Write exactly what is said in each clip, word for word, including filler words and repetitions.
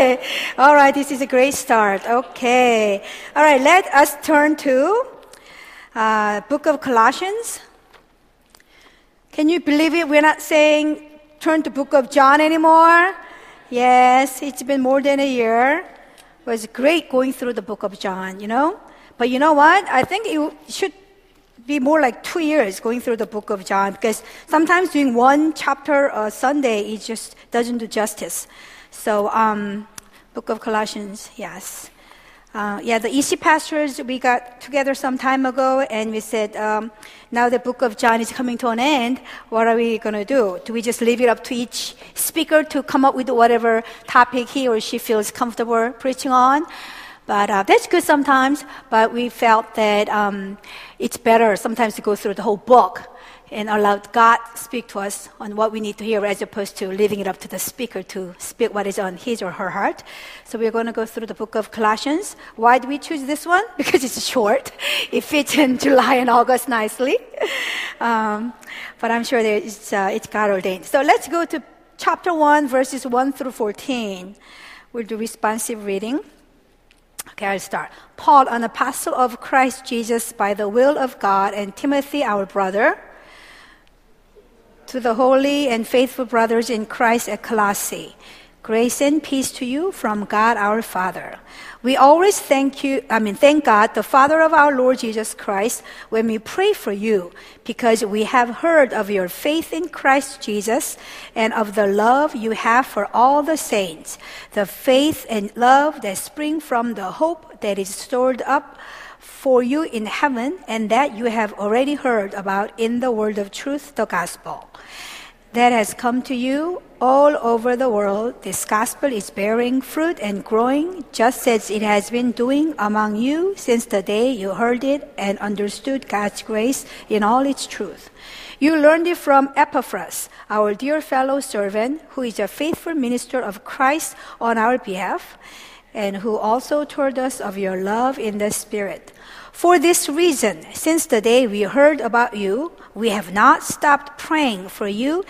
Okay. All right. This is a great start. Okay. All right. Let us turn to uh, Book of Colossians. Can you believe it? We're not saying turn to Book of John anymore. Yes, it's been more than a year. It was great going through the Book of John, you know. But you know what? I think it should be more like two years going through the Book of John, because sometimes doing one chapter a Sunday, it just doesn't do justice. So, um, Book of Colossians, yes. Uh, yeah, the E C pastors, we got together some time ago, and we said, um, now the Book of John is coming to an end, what are we going to do? Do we just leave it up to each speaker to come up with whatever topic he or she feels comfortable preaching on? But uh, that's good sometimes, but we felt that um, it's better sometimes to go through the whole book and allow God speak to us on what we need to hear, as opposed to leaving it up to the speaker to speak what is on his or her heart. So we're going to go through the Book of Colossians. Why do we choose this one? Because it's short. It fits in July and August nicely. Um, but I'm sure that it's, uh, it's God ordained. So let's go to chapter one, verses one through fourteen. We'll do responsive reading. Okay, I'll start. Paul, an apostle of Christ Jesus by the will of God, and Timothy, our brother, to the holy and faithful brothers in Christ at Colossae, grace and peace to you from God our Father. We always thank you, I mean, thank God, the Father of our Lord Jesus Christ, when we pray for you, because we have heard of your faith in Christ Jesus and of the love you have for all the saints, the faith and love that spring from the hope that is stored up for you in heaven, and that you have already heard about in the word of truth, the gospel that has come to you all over the world. This gospel is bearing fruit and growing, just as it has been doing among you since the day you heard it and understood God's grace in all its truth. You learned it from Epaphras, our dear fellow servant, who is a faithful minister of Christ on our behalf, and who also told us of your love in the Spirit. For this reason, since the day we heard about you, we have not stopped praying for you.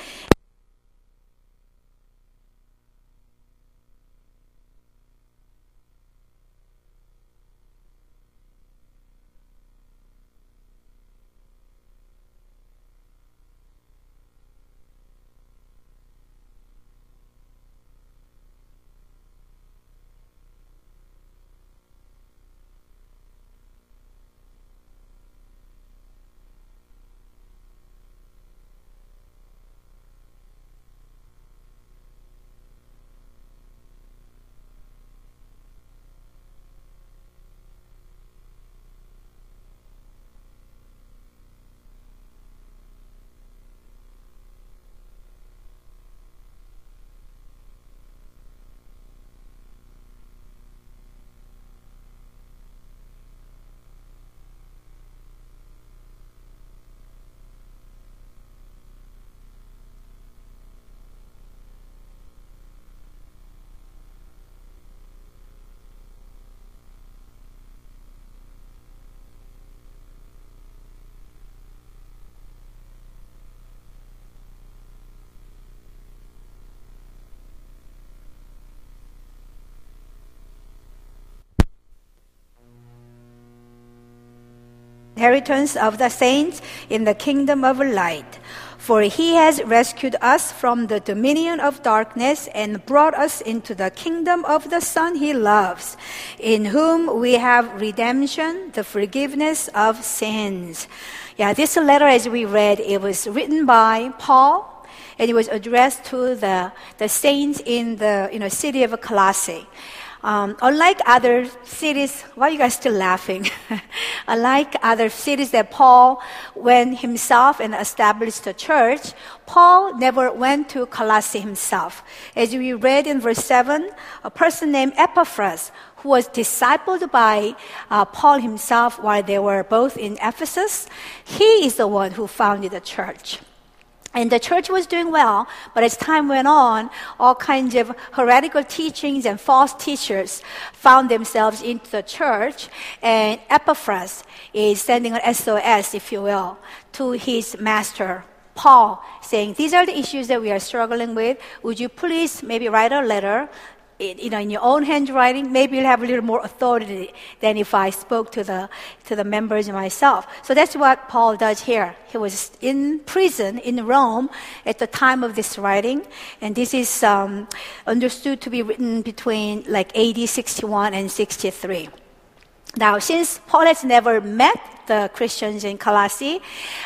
Inheritance of the saints in the kingdom of light. For he has rescued us from the dominion of darkness and brought us into the kingdom of the Son he loves, in whom we have redemption, the forgiveness of sins. Yeah, this letter, as we read, it was written by Paul, and it was addressed to the, the saints in the you know, city of Colossae. Um, unlike other cities, why are you guys still laughing? Unlike other cities that Paul went himself and established the church, Paul never went to Colossae himself. As we read in verse seven, a person named Epaphras, who was discipled by uh, Paul himself while they were both in Ephesus, he is the one who founded the church. And the church was doing well, but as time went on, all kinds of heretical teachings and false teachers found themselves into the church, and Epaphras is sending an S O S, if you will, to his master, Paul, saying, these are the issues that we are struggling with. Would you please maybe write a letter you know, in your own handwriting, maybe you'll have a little more authority than if I spoke to the to the members myself. So that's what Paul does here. He was in prison in Rome at the time of this writing, and this is um, understood to be written between like A D sixty-one and sixty-three. Now, since Paul has never met the Christians in Colossae,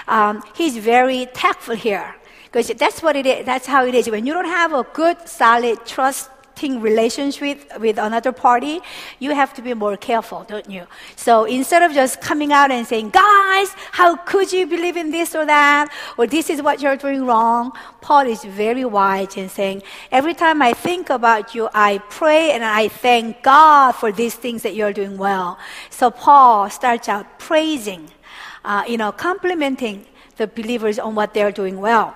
um, he's very tactful here. Because that's what it is. That's how it is. When you don't have a good, solid, trusting relationship with, with another party, you have to be more careful, don't you? So instead of just coming out and saying, guys, how could you believe in this or that? Or this is what you're doing wrong. Paul is very wise in saying, every time I think about you, I pray and I thank God for these things that you're doing well. So Paul starts out praising, uh, you know, complimenting the believers on what they're doing well.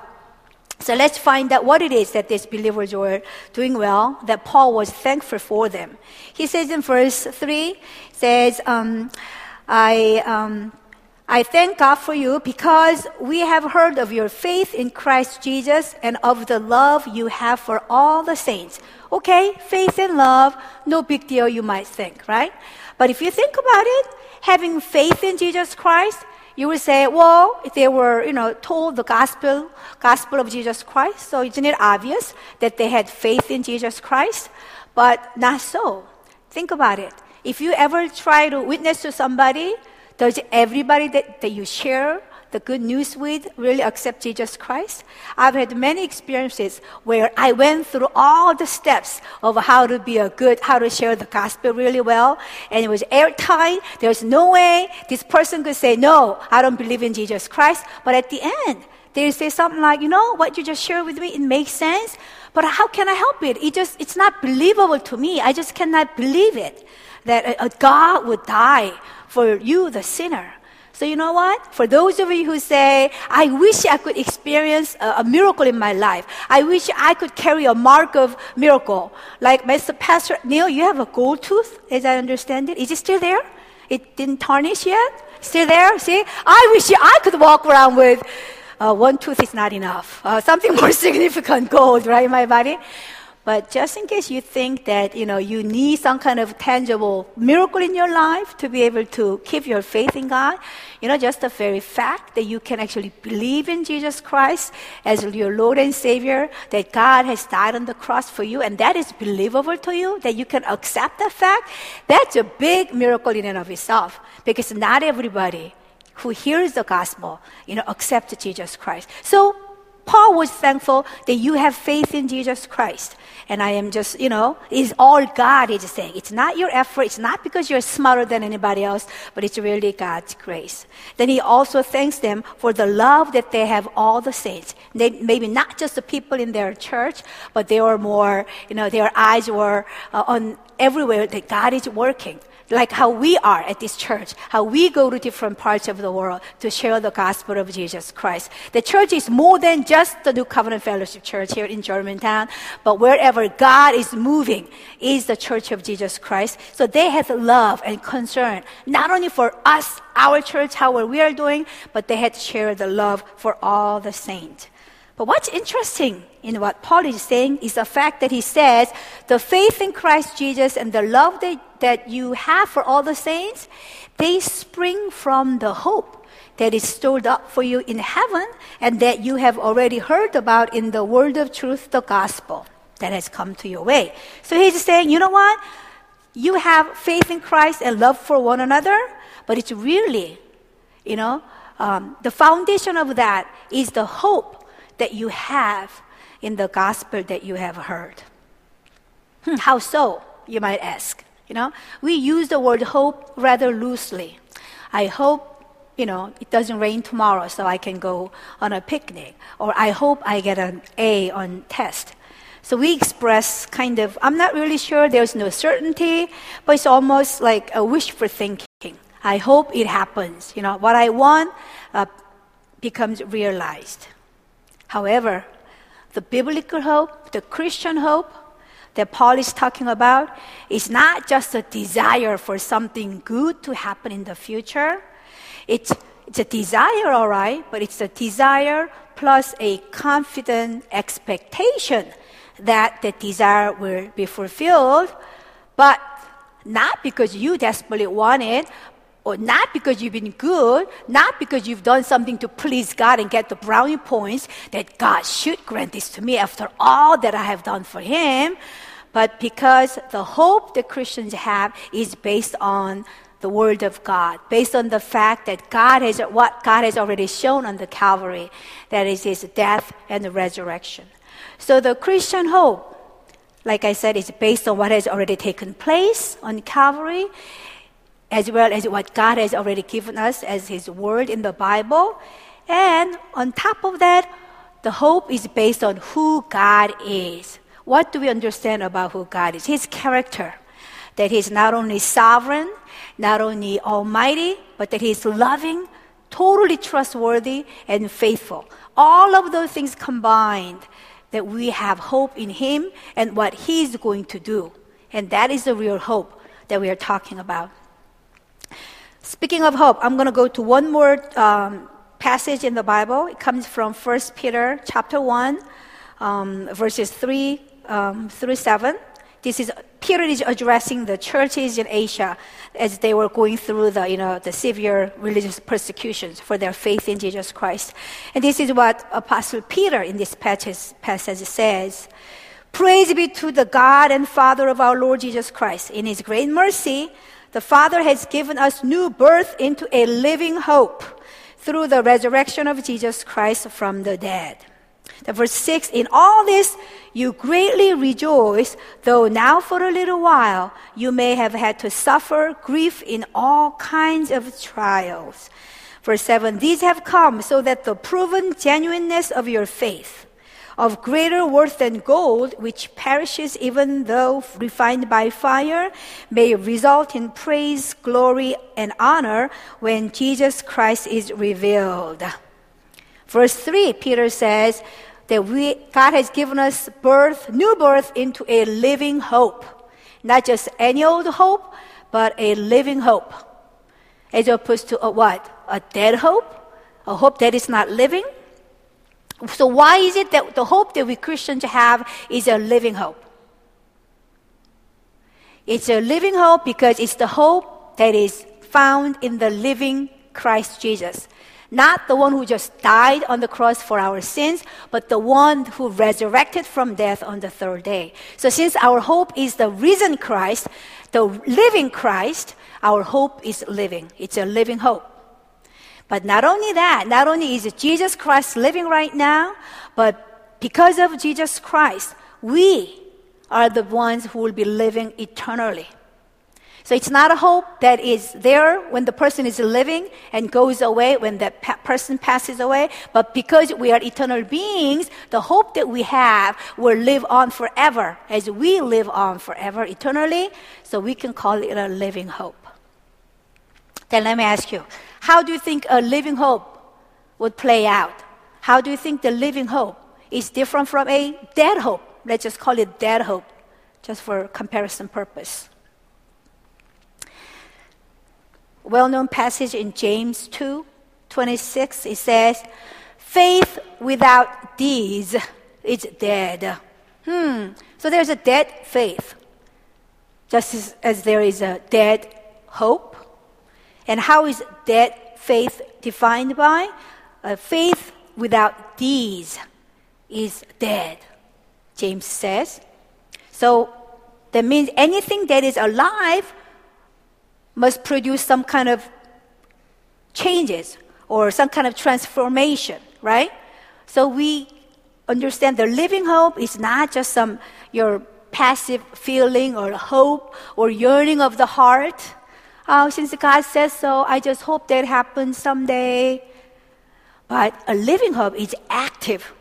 So let's find out what it is that these believers were doing well, that Paul was thankful for them. He says in verse three, says, um, I, um, I thank God for you because we have heard of your faith in Christ Jesus and of the love you have for all the saints. Okay, faith and love, no big deal, you might think, right? But if you think about it, having faith in Jesus Christ, you will say, well, they were, you know, told the gospel, gospel of Jesus Christ, so isn't it obvious that they had faith in Jesus Christ? But not so. Think about it. If you ever try to witness to somebody, does everybody that, that you share the good news with really accept Jesus Christ? I've had many experiences where I went through all the steps of how to be a good, how to share the gospel really well, and it was airtight. There's no way this person could say, no, I don't believe in Jesus Christ. But at the end, they say something like, you know, what you just shared with me, it makes sense, but how can I help it? It just, it's not believable to me. I just cannot believe it, that a, a God would die for you, the sinner. So you know what? For those of you who say, I wish I could experience a, a miracle in my life. I wish I could carry a mark of miracle. Like Mister Pastor Neil, you have a gold tooth, as I understand it. Is it still there? It didn't tarnish yet? Still there? See? I wish I could walk around with uh, one tooth is not enough. Uh, something more significant, gold, right, in my body? But just in case you think that, you know, you need some kind of tangible miracle in your life to be able to keep your faith in God, you know, just the very fact that you can actually believe in Jesus Christ as your Lord and Savior, that God has died on the cross for you, and that is believable to you, that you can accept the fact, that's a big miracle in and of itself, because not everybody who hears the gospel, you know, accepts Jesus Christ. So Paul was thankful that you have faith in Jesus Christ. And I am just, you know, it's all God is saying. It's not your effort. It's not because you're smarter than anybody else, but it's really God's grace. Then he also thanks them for the love that they have all the saints. They, maybe not just the people in their church, but they were more, you know, their eyes were uh, on everywhere that God is working. Like how we are at this church, how we go to different parts of the world to share the gospel of Jesus Christ. The church is more than just the New Covenant Fellowship Church here in Germantown, but wherever God is moving is the church of Jesus Christ. So they had love and concern, not only for us, our church, how we are doing, but they had shared the love for all the saints. But what's interesting in what Paul is saying is the fact that he says, the faith in Christ Jesus and the love that, that you have for all the saints, they spring from the hope that is stored up for you in heaven and that you have already heard about in the word of truth, the gospel that has come to your way. So he's saying, you know what? You have faith in Christ and love for one another, but it's really, you know, um, the foundation of that is the hope that you have in the gospel that you have heard. Hmm, how so, you might ask? You know, we use the word hope rather loosely. I hope, you know, it doesn't rain tomorrow so I can go on a picnic, or I hope I get an A on test. So we express kind of, I'm not really sure, there's no certainty, but it's almost like a wishful thinking. I hope it happens. You know, what I want uh, becomes realized. However, the biblical hope, the Christian hope that Paul is talking about is not just a desire for something good to happen in the future. It's, it's a desire, all right, but it's a desire plus a confident expectation that the desire will be fulfilled, but not because you desperately want it, or not because you've been good, not because you've done something to please God and get the brownie points that God should grant this to me after all that I have done for Him, but because the hope that Christians have is based on the Word of God, based on the fact that God has, what God has already shown on the Calvary, that is His death and the resurrection. So the Christian hope, like I said, is based on what has already taken place on Calvary, as well as what God has already given us as His Word in the Bible. And on top of that, the hope is based on who God is. What do we understand about who God is? His character, that He is not only sovereign, not only almighty, but that He is loving, totally trustworthy, and faithful. All of those things combined, that we have hope in Him and what He is going to do. And that is the real hope that we are talking about. Speaking of hope, I'm going to go to one more um, passage in the Bible. It comes from First Peter chapter one, um, verses three um, through seven. This is Peter is addressing the churches in Asia as they were going through the, you know, the severe religious persecutions for their faith in Jesus Christ. And this is what Apostle Peter in this passage, passage says. Praise be to the God and Father of our Lord Jesus Christ. In His great mercy, the Father has given us new birth into a living hope through the resurrection of Jesus Christ from the dead. The verse six, in all this you greatly rejoice, though now for a little while you may have had to suffer grief in all kinds of trials. Verse seven, these have come so that the proven genuineness of your faith, of greater worth than gold, which perishes even though refined by fire, may result in praise, glory, and honor when Jesus Christ is revealed. Verse three, Peter says that we, God has given us birth, new birth into a living hope. Not just any old hope, but a living hope. As opposed to a what? A dead hope? A hope that is not living? So why is it that the hope that we Christians have is a living hope? It's a living hope because it's the hope that is found in the living Christ Jesus. Not the one who just died on the cross for our sins, but the one who resurrected from death on the third day. So since our hope is the risen Christ, the living Christ, our hope is living. It's a living hope. But not only that, not only is Jesus Christ living right now, but because of Jesus Christ, we are the ones who will be living eternally. So it's not a hope that is there when the person is living and goes away when that pa- person passes away, but because we are eternal beings, the hope that we have will live on forever, as we live on forever eternally, so we can call it a living hope. Then let me ask you, how do you think a living hope would play out? How do you think the living hope is different from a dead hope? Let's just call it dead hope, just for comparison purpose. Well-known passage in James two twenty-six, it says, faith without deeds is dead. Hmm. So there's a dead faith, just as, as there is a dead hope. And how is dead faith defined by? Uh, faith without deeds is dead, James says. So that means anything that is alive must produce some kind of changes or some kind of transformation, right? So we understand the living hope is not just some your passive feeling or hope or yearning of the heart. Oh, since God says so, I just hope that happens someday. But a living hope is active.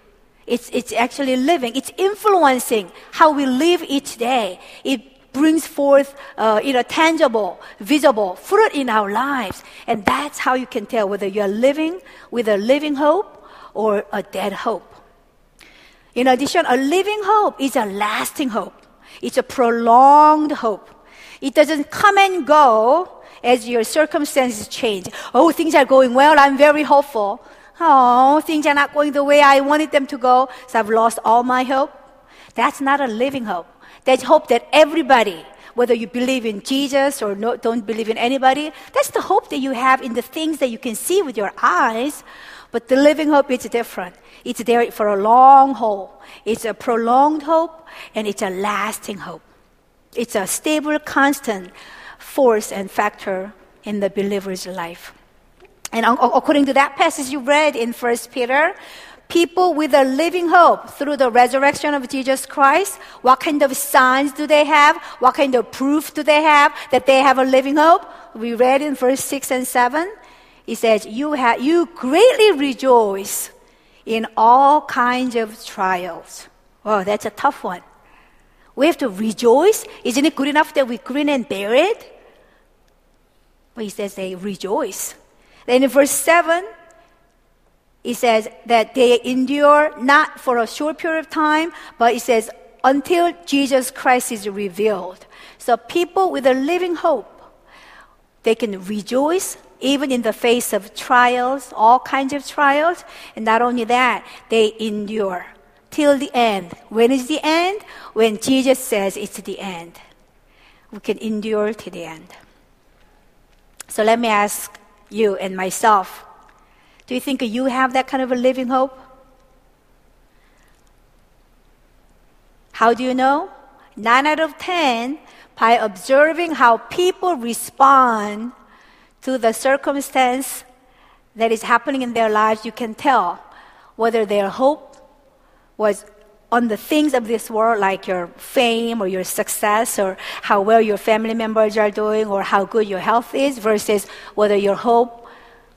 It's, it's actually living. It's influencing how we live each day. It brings forth uh, you know, tangible, visible fruit in our lives. And that's how you can tell whether you're living with a living hope or a dead hope. In addition, a living hope is a lasting hope. It's a prolonged hope. It doesn't come and go as your circumstances change. Oh, things are going well. I'm very hopeful. Oh, things are not going the way I wanted them to go, so I've lost all my hope. That's not a living hope. That's hope that everybody, whether you believe in Jesus or no, don't believe in anybody, that's the hope that you have in the things that you can see with your eyes. But the living hope is different. It's there for a long haul. It's a prolonged hope, and it's a lasting hope. It's a stable, constant force and factor in the believer's life. And according to that passage you read in First Peter, people with a living hope through the resurrection of Jesus Christ, what kind of signs do they have? What kind of proof do they have that they have a living hope? We read in verse six and seven. It says, you, have, you greatly rejoice in all kinds of trials. Wow, that's a tough one. We have to rejoice. Isn't it good enough that we grin and bear it? But he says they rejoice. Then in verse seven, it says that they endure not for a short period of time, but it says until Jesus Christ is revealed. So people with a living hope, they can rejoice even in the face of trials, all kinds of trials. And not only that, they endure till the end. When is the end? When Jesus says it's the end. We can endure to the end. So let me ask you and myself, do you think you have that kind of a living hope? How do you know? Nine out of ten, by observing how people respond to the circumstance that is happening in their lives, you can tell whether their hope was on the things of this world, like your fame or your success or how well your family members are doing or how good your health is, versus whether your hope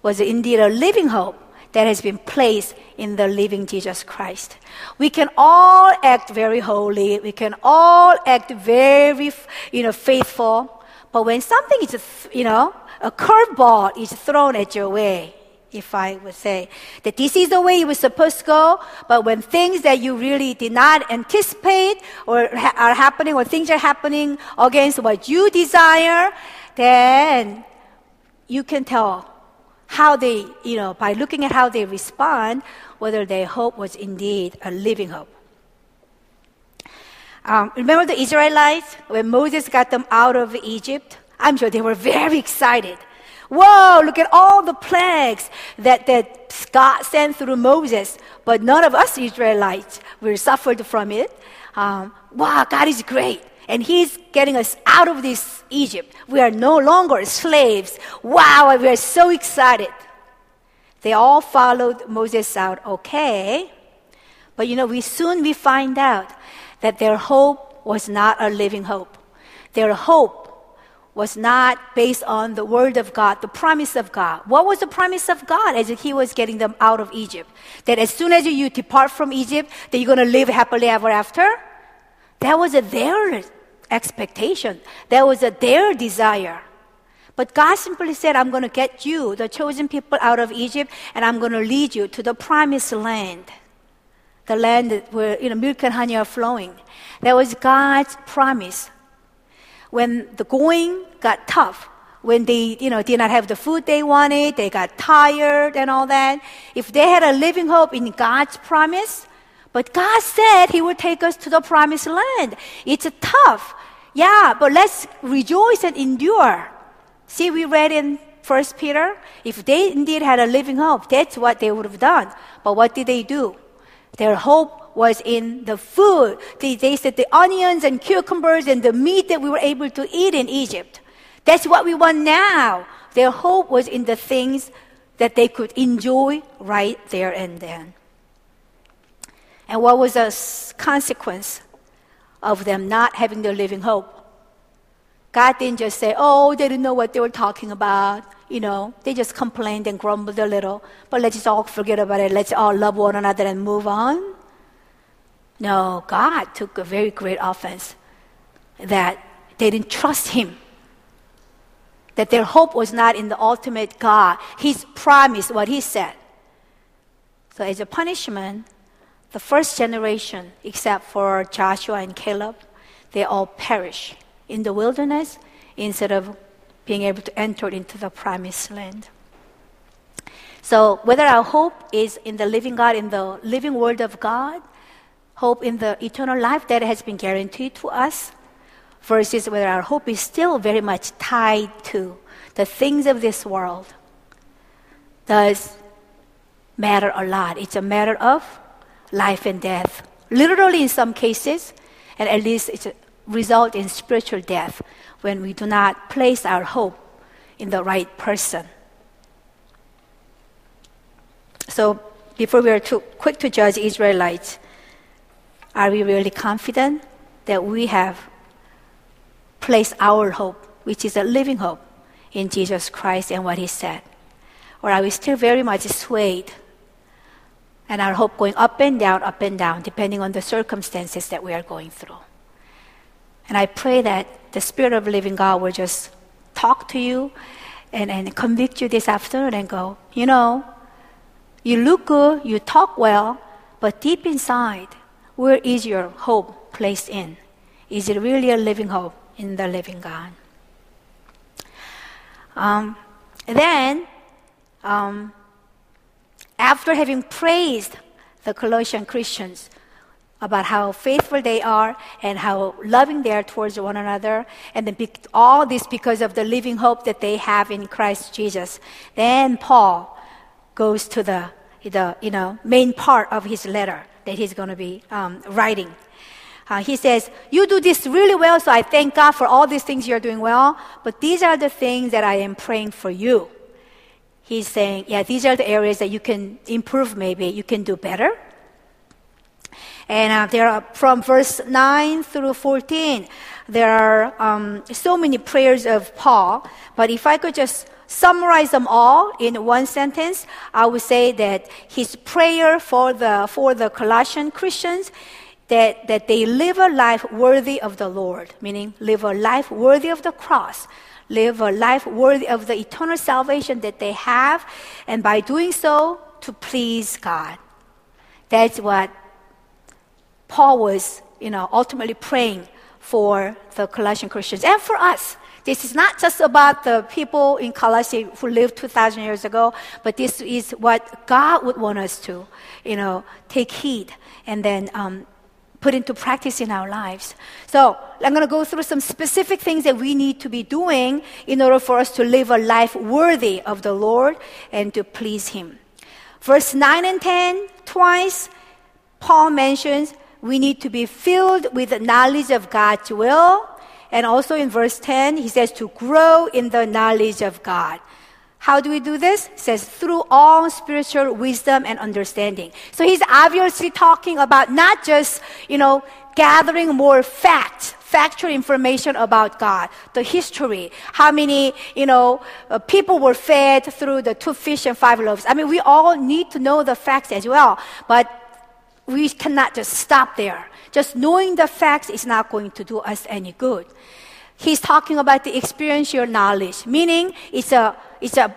was indeed a living hope that has been placed in the living Jesus Christ. We can all act very holy. We can all act very, you know, faithful. But when something is, you know, a curveball is thrown at your way, if I would say that this is the way it was supposed to go, but when things that you really did not anticipate or ha- are happening or things are happening against what you desire, then you can tell how they, you know, by looking at how they respond, whether their hope was indeed a living hope. Um, remember the Israelites, when Moses got them out of Egypt? I'm sure they were very excited. Whoa, look at all the plagues that, that God sent through Moses, but none of us Israelites were suffered from it. Um, wow, God is great. And he's getting us out of this Egypt. We are no longer slaves. Wow, we are so excited. They all followed Moses out, okay. But you know, we soon we find out that their hope was not a living hope. Their hope was not based on the word of God, the promise of God. What was the promise of God as he was getting them out of Egypt? That as soon as you depart from Egypt, that you're going to live happily ever after? That was their expectation. That was their desire. But God simply said, I'm going to get you, the chosen people, out of Egypt, and I'm going to lead you to the promised land. The land where, you know, milk and honey are flowing. That was God's promise. When the going got tough, when they, you know, did not have the food they wanted, they got tired and all that, if they had a living hope in God's promise, but God said he would take us to the promised land. It's tough. Yeah, but let's rejoice and endure. See, we read in First Peter, if they indeed had a living hope, that's what they would have done. But what did they do? Their hope was in the food. They, they said the onions and cucumbers and the meat that we were able to eat in Egypt. That's what we want now. Their hope was in the things that they could enjoy right there and then. And what was the consequence of them not having the living hope? God didn't just say, oh, they didn't know what they were talking about. You know, they just complained and grumbled a little. But let's just all forget about it. Let's all love one another and move on. No, God took a very great offense that they didn't trust him, that their hope was not in the ultimate God, his promise, what he said. So as a punishment, the first generation, except for Joshua and Caleb, they all perish in the wilderness instead of being able to enter into the promised land. So whether our hope is in the living God, in the living word of God, hope in the eternal life that has been guaranteed to us, versus where our hope is still very much tied to the things of this world, does matter a lot. It's a matter of life and death, literally in some cases, and at least it's a result in spiritual death when we do not place our hope in the right person. So before we are too quick to judge Israelites, are we really confident that we have placed our hope, which is a living hope, in Jesus Christ and what he said? Or are we still very much swayed, and our hope going up and down, up and down, depending on the circumstances that we are going through? And I pray that the Spirit of the living God will just talk to you and, and convict you this afternoon and go, you know, you look good, you talk well, but deep inside, where is your hope placed in? Is it really a living hope in the living God? Um, then, um, after having praised the Colossian Christians about how faithful they are and how loving they are towards one another, and then be- all this because of the living hope that they have in Christ Jesus, then Paul goes to the, the you know, main part of his letter that he's going to be um, writing. Uh, he says, you do this really well, so I thank God for all these things you're doing well, but these are the things that I am praying for you. He's saying, yeah, these are the areas that you can improve maybe, you can do better. And uh, there are, from verse nine through fourteen, there are um, so many prayers of Paul, but if I could just summarize them all in one sentence, I would say that his prayer for the, for the Colossian Christians, That, that they live a life worthy of the Lord, meaning live a life worthy of the cross, live a life worthy of the eternal salvation that they have, and by doing so, to please God. That's what Paul was, you know, ultimately praying for the Colossian Christians and for us. This is not just about the people in Colossae who lived two thousand years ago, but this is what God would want us to, you know, take heed and then um, put into practice in our lives. So I'm going to go through some specific things that we need to be doing in order for us to live a life worthy of the Lord and to please him. Verse nine and ten, twice, Paul mentions we need to be filled with the knowledge of God's will. And also in verse ten, he says to grow in the knowledge of God. How do we do this? It says, through all spiritual wisdom and understanding. So he's obviously talking about not just, you know, gathering more facts, factual information about God, the history, how many, you know, uh, people were fed through the two fish and five loaves. I mean, we all need to know the facts as well, but we cannot just stop there. Just knowing the facts is not going to do us any good. He's talking about the experiential knowledge, meaning it's a It's a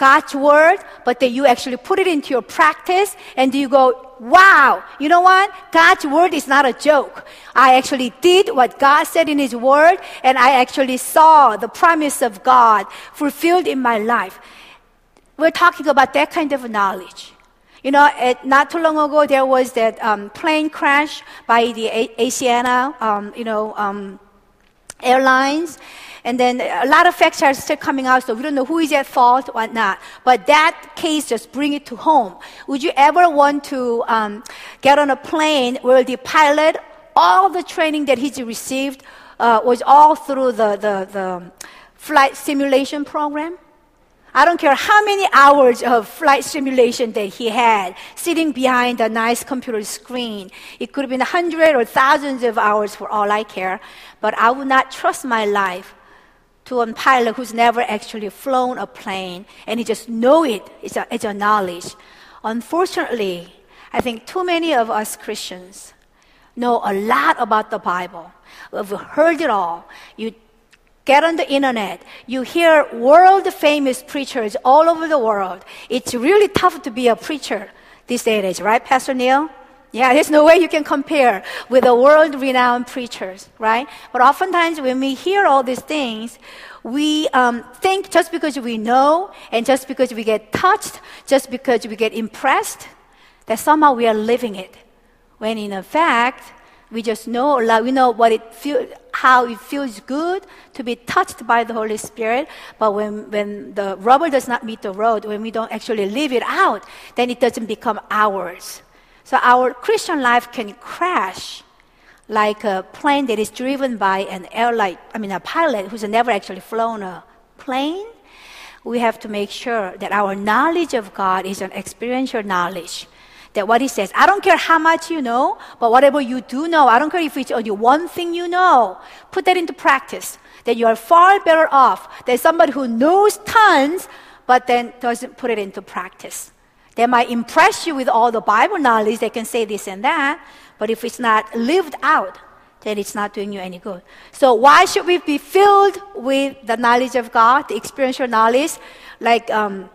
God's word, but then you actually put it into your practice and you go, wow, you know what? God's word is not a joke. I actually did what God said in his word, and I actually saw the promise of God fulfilled in my life. We're talking about that kind of knowledge. You know, at, not too long ago, there was that um, plane crash by the Asiana, um, you know, um, airlines. And then a lot of facts are still coming out, so we don't know who is at fault or not. But that case just bring it to home. Would you ever want to um, get on a plane where the pilot, all the training that he's received uh, was all through the, the, the flight simulation program? I don't care how many hours of flight simulation that he had, sitting behind a nice computer screen. It could have been hundreds or thousands of hours for all I care. But I would not trust my life to a pilot who's never actually flown a plane, and he just know it. It's a, it's a knowledge. Unfortunately, I think too many of us Christians know a lot about the Bible. We've heard it all. You get on the internet. You hear world-famous preachers all over the world. It's really tough to be a preacher these days, right, Pastor Neil? Yeah, there's no way you can compare with the world-renowned preachers, right? But oftentimes when we hear all these things, we um, think just because we know and just because we get touched, just because we get impressed, that somehow we are living it. when in fact we just know Allah. We know what it feels, how it feels good to be touched by the Holy Spirit. But when, when the rubber does not meet the road, when we don't actually live it out, then it doesn't become ours. So our Christian life can crash like a plane that is driven by an airline, I mean a pilot who's never actually flown a plane. We have to make sure that our knowledge of God is an experiential knowledge. That what He says, I don't care how much you know, but whatever you do know, I don't care if it's only one thing you know, put that into practice. Then you are far better off than somebody who knows tons, but then doesn't put it into practice. They might impress you with all the Bible knowledge, they can say this and that, but if it's not lived out, then it's not doing you any good. So why should we be filled with the knowledge of God, the experiential knowledge? Like um,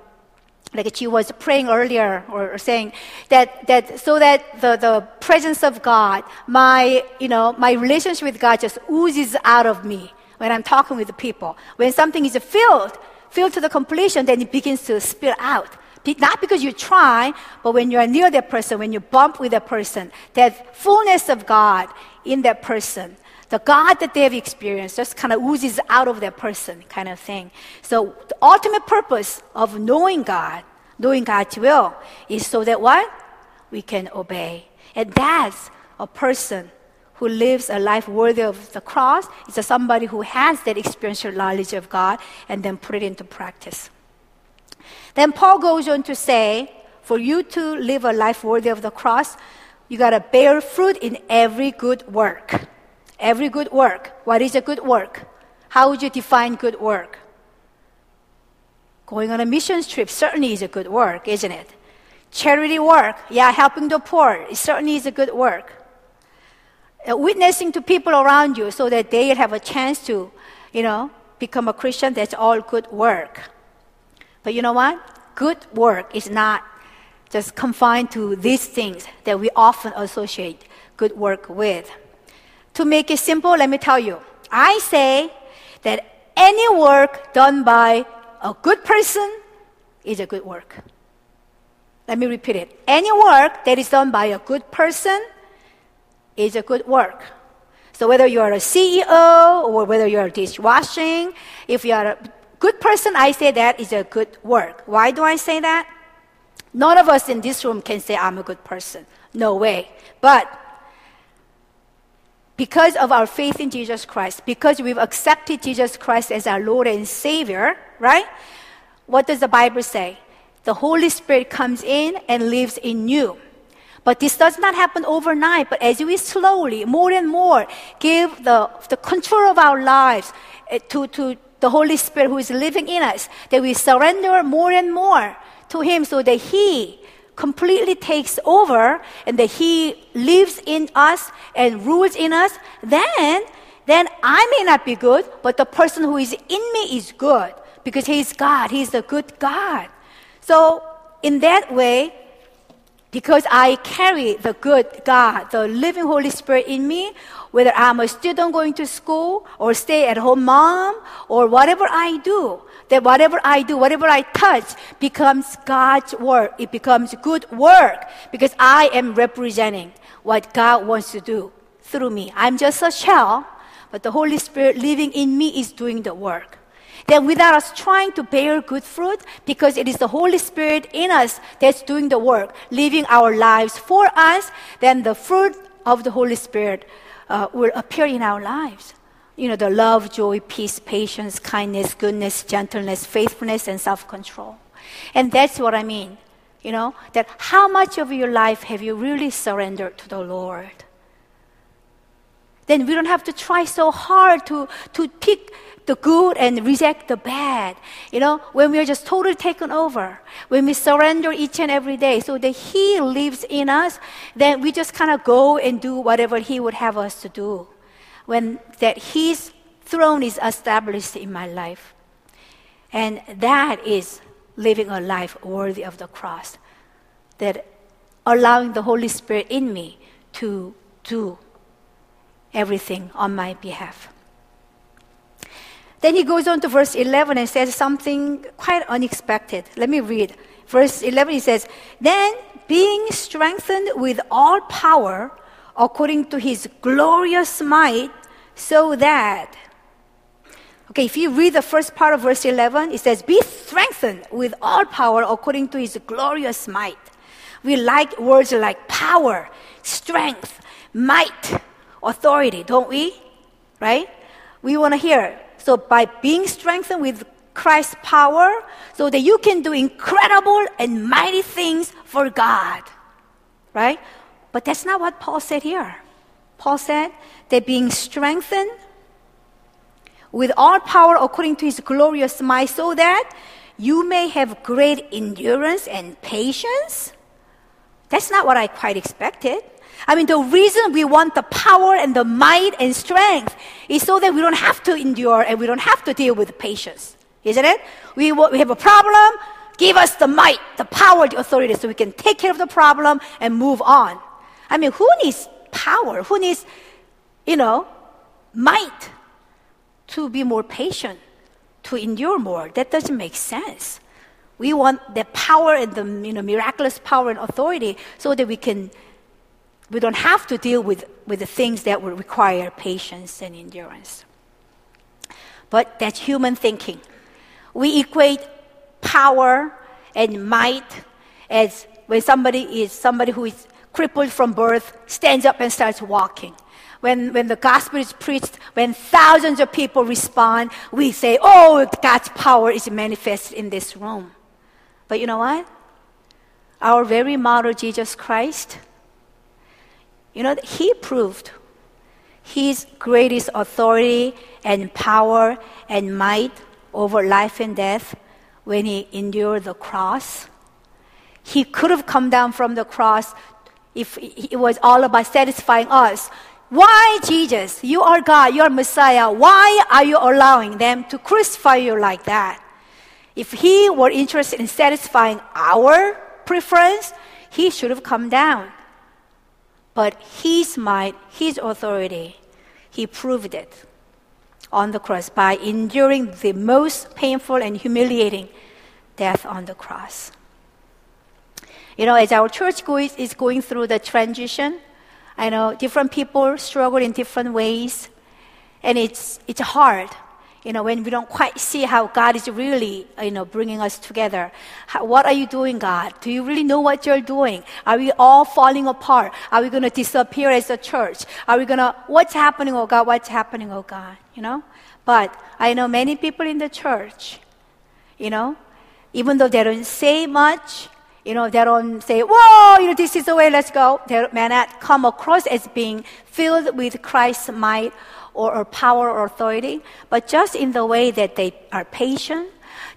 like she was praying earlier or, or saying that, that so that the, the presence of God, my, you know, my relationship with God just oozes out of me when I'm talking with the people. When something is filled, filled to the completion, then it begins to spill out. Not because you try, but when you are near that person, when you bump with that person, that fullness of God in that person, the God that they have experienced just kind of oozes out of that person kind of thing. So the ultimate purpose of knowing God, knowing God's will, is so that what? We can obey. And that's a person who lives a life worthy of the cross. It's a somebody who has that experiential knowledge of God and then put it into practice. Then Paul goes on to say, for you to live a life worthy of the cross, you got to bear fruit in every good work. Every good work. What is a good work? How would you define good work? Going on a mission trip certainly is a good work, isn't it? Charity work, yeah, helping the poor, it certainly is a good work. Uh, witnessing to people around you so that they have a chance to, you know, become a Christian, that's all good work. But you know what? Good work is not just confined to these things that we often associate good work with. To make it simple, let me tell you. I say that any work done by a good person is a good work. Let me repeat it. Any work that is done by a good person is a good work. So whether you are a C E O or whether you are dishwashing, if you are a good person, I say that is a good work. Why do I say that? None of us in this room can say I'm a good person. No way. But because of our faith in Jesus Christ, because we've accepted Jesus Christ as our Lord and Savior, right? What does the Bible say? The Holy Spirit comes in and lives in you. But this does not happen overnight, but as we slowly, more and more, give the, the control of our lives to, to the Holy Spirit who is living in us, that we surrender more and more to Him so that He completely takes over and that He lives in us and rules in us, then, then I may not be good, but the person who is in me is good because He is God. He is the good God. So in that way, because I carry the good God, the living Holy Spirit in me, whether I'm a student going to school or stay-at-home mom or whatever I do, that whatever I do, whatever I touch becomes God's work. It becomes good work because I am representing what God wants to do through me. I'm just a shell, but the Holy Spirit living in me is doing the work. Then without us trying to bear good fruit, because it is the Holy Spirit in us that's doing the work, living our lives for us, then the fruit of the Holy Spirit uh, will appear in our lives. You know, the love, joy, peace, patience, kindness, goodness, gentleness, faithfulness, and self-control. And that's what I mean, you know, that how much of your life have you really surrendered to the Lord? Then we don't have to try so hard to, to pick the good and reject the bad. You know, when we are just totally taken over, when we surrender each and every day so that He lives in us, then we just kind of go and do whatever He would have us to do when that His throne is established in my life. And that is living a life worthy of the cross, that allowing the Holy Spirit in me to do everything on my behalf. Then he goes on to verse eleven and says something quite unexpected. Let me read. Verse eleven, he says, Then being strengthened with all power according to his glorious might, so that... Okay, if you read the first part of verse eleven, it says, Be strengthened with all power according to his glorious might. We like words like power, strength, might, authority, don't we? Right? We want to hear. So by being strengthened with Christ's power, so that you can do incredible and mighty things for God. Right? But that's not what Paul said here. Paul said that being strengthened with all power according to his glorious might, so that you may have great endurance and patience. That's not what I quite expected. I mean, the reason we want the power and the might and strength is so that we don't have to endure and we don't have to deal with patience. Isn't it? We, we have a problem, give us the might, the power, the authority, so we can take care of the problem and move on. I mean, who needs power? Who needs, you know, might to be more patient, to endure more? That doesn't make sense. We want the power and the, you know, miraculous power and authority so that we can, we don't have to deal with, with the things that will require patience and endurance. But that's human thinking. We equate power and might as when somebody is somebody who is crippled from birth stands up and starts walking. When, when the gospel is preached, when thousands of people respond, we say, oh, God's power is manifested in this room. But you know what? Our very model, Jesus Christ, you know, he proved his greatest authority and power and might over life and death when he endured the cross. He could have come down from the cross if it was all about satisfying us. Why, Jesus? You are God. You are Messiah. Why are you allowing them to crucify you like that? If he were interested in satisfying our preference, he should have come down. But his might, his authority, he proved it on the cross by enduring the most painful and humiliating death on the cross. You know, as our church goes, is going through the transition, I know different people struggle in different ways, and it's it's hard, you know, when we don't quite see how God is really, you know, bringing us together. How, what are you doing, God? Do you really know what you're doing? Are we all falling apart? Are we going to disappear as a church? Are we going to, what's happening, oh God? What's happening, oh God? You know? But I know many people in the church, you know, even though they don't say much, you know, they don't say, whoa, you know, this is the way, let's go. They may not come across as being filled with Christ's might or, or power or authority, but just in the way that they are patient,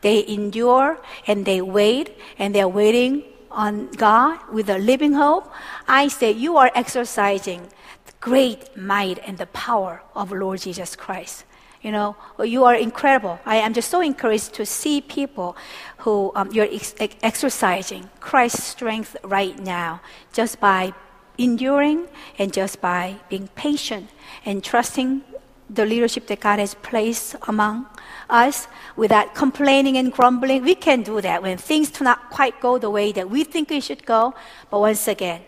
they endure, and they wait, and they're waiting on God with a living hope, I say you are exercising the great might and the power of Lord Jesus Christ. You know, you are incredible. I am just so encouraged to see people who um, you're ex- exercising Christ's strength right now just by enduring and just by being patient and trusting the leadership that God has placed among us without complaining and grumbling. We can do that when things do not quite go the way that we think it should go. But once again,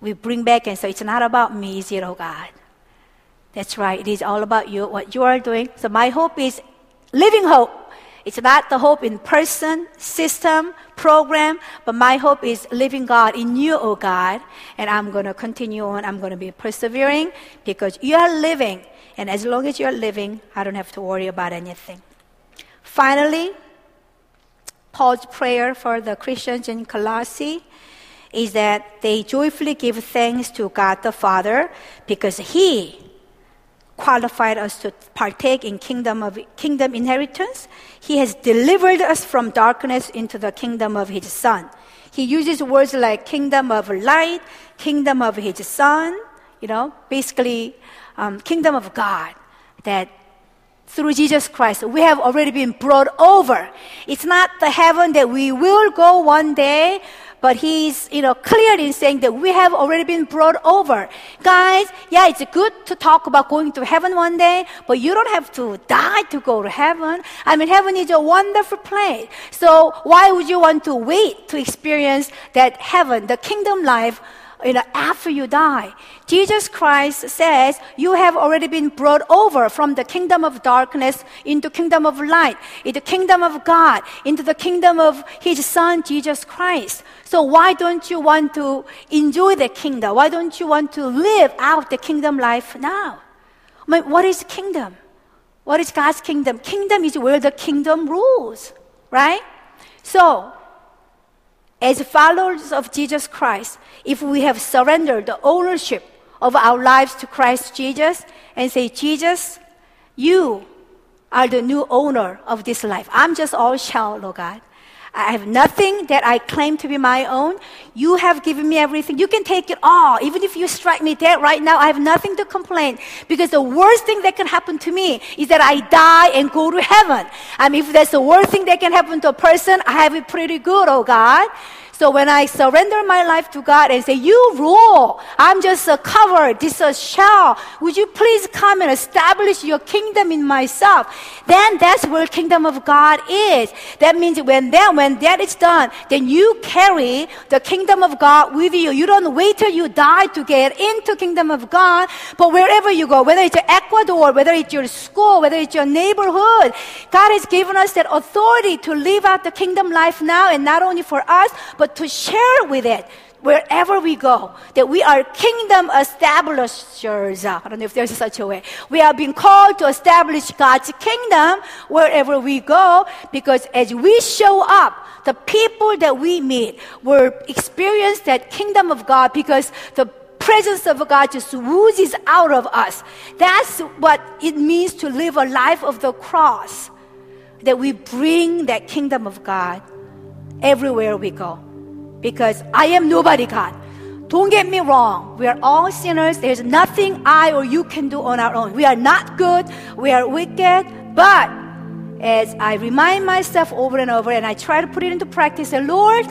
we bring back and say, it's not about me, it's you, God. That's right. It is all about you, what you are doing. So my hope is living hope. It's not the hope in person, system, program, but my hope is living God in you, oh God. And I'm going to continue on. I'm going to be persevering because you are living. And as long as you are living, I don't have to worry about anything. Finally, Paul's prayer for the Christians in Colossae is that they joyfully give thanks to God the Father because he qualified us to partake in kingdom of kingdom inheritance. He has delivered us from darkness into the kingdom of his Son. He uses words like kingdom of light, kingdom of his Son, you know, basically um, kingdom of God, that through Jesus Christ we have already been brought over. It's not the heaven that we will go one day, But he's, you know, clear in saying that we have already been brought over. Guys, yeah, it's good to talk about going to heaven one day, but you don't have to die to go to heaven. I mean, heaven is a wonderful place. So why would you want to wait to experience that heaven, the kingdom life, you know, after you die? Jesus Christ says you have already been brought over from the kingdom of darkness into kingdom of light, into kingdom of God, into the kingdom of His Son, Jesus Christ. So why don't you want to enjoy the kingdom? Why don't you want to live out the kingdom life now? I mean, what is kingdom? What is God's kingdom? Kingdom is where the kingdom rules, right? So, as followers of Jesus Christ, if we have surrendered the ownership of our lives to Christ Jesus and say, Jesus, you are the new owner of this life. I'm just all shell, Lord God. I have nothing that I claim to be my own. You have given me everything. You can take it all. Even if you strike me dead right now, I have nothing to complain. Because the worst thing that can happen to me is that I die and go to heaven. I mean, if that's the worst thing that can happen to a person, I have it pretty good, oh God. So when I surrender my life to God and say, you rule, I'm just a cover, this a shell, would you please come and establish your kingdom in myself? Then that's where kingdom of God is. That means when that, when that is done, then you carry the kingdom of God with you. You don't wait till you die to get into kingdom of God, but wherever you go, whether it's Ecuador, whether it's your school, whether it's your neighborhood, God has given us that authority to live out the kingdom life now, and not only for us, but But to share with it wherever we go, that we are kingdom establishers. I don't know if there's such a way. We are being called to establish God's kingdom wherever we go, because as we show up, the people that we meet will experience that kingdom of God, because the presence of God just oozes out of us. That's what it means to live a life of the cross, that we bring that kingdom of God everywhere we go. Because I am nobody, God. Don't get me wrong. We are all sinners. There's nothing I or you can do on our own. We are not good. We are wicked. But as I remind myself over and over, and I try to put it into practice, say, Lord,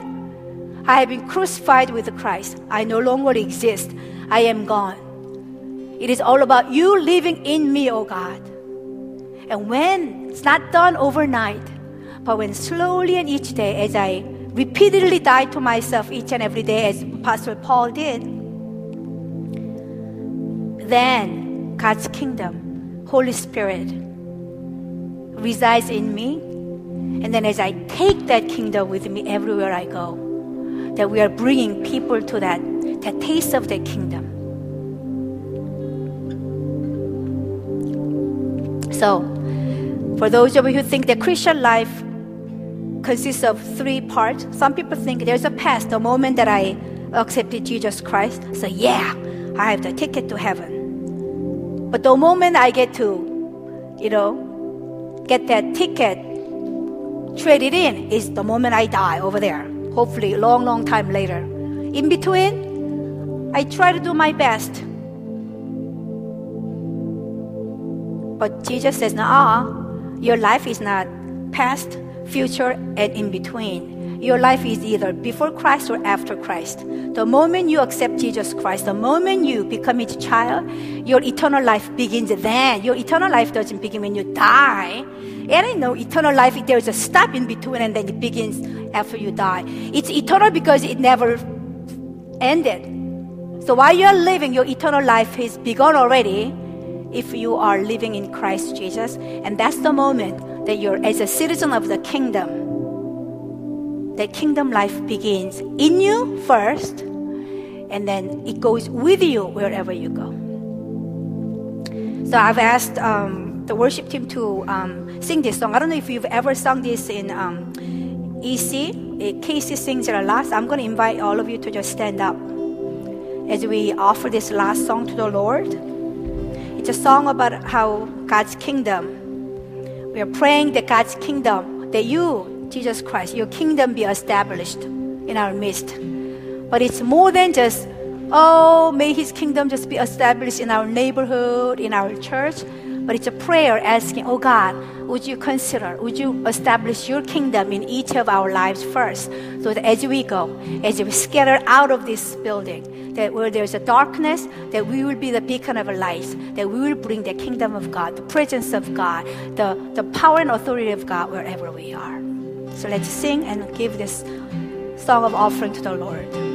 I have been crucified with Christ. I no longer exist. I am gone. It is all about you living in me, oh God. And when it's not done overnight, but when slowly and each day, as I repeatedly die to myself each and every day, as Apostle Paul did, then God's kingdom, Holy Spirit, resides in me. And then as I take that kingdom with me everywhere I go, that we are bringing people to that, that taste of the kingdom. So, for those of you who think the Christian life consists of three parts. Some people think there's a past, the moment that I accepted Jesus Christ. So yeah, I have the ticket to heaven. But the moment I get to, you know, get that ticket, trade it in, is the moment I die over there. Hopefully a long, long time later. In between, I try to do my best. But Jesus says, nah, your life is not past, future, and in between. Your life is either before Christ or after Christ. The moment you accept Jesus Christ, the moment you become His child, your eternal life begins then. Your eternal life doesn't begin when you die. And I know eternal life, there is a stop in between, and then it begins after you die. It's eternal because it never ended. So while you are living, your eternal life is begun already if you are living in Christ Jesus. And that's the moment that you're, as a citizen of the kingdom, that kingdom life begins in you first, and then it goes with you wherever you go. So I've asked um, the worship team to um, sing this song. I don't know if you've ever sung this in um, E C. Casey sings it a lot. So I'm going to invite all of you to just stand up as we offer this last song to the Lord. It's a song about how God's kingdom, we are praying that God's kingdom, that you, Jesus Christ, your kingdom be established in our midst. But it's more than just, oh, may His kingdom just be established in our neighborhood, in our church. but it's a prayer asking, oh God, would you consider, would you establish your kingdom in each of our lives first, so that as we go, as we scatter out of this building, that where there's a darkness, that we will be the beacon of light, that we will bring the kingdom of God, the presence of God, the, the power and authority of God wherever we are. So let's sing and give this song of offering to the Lord.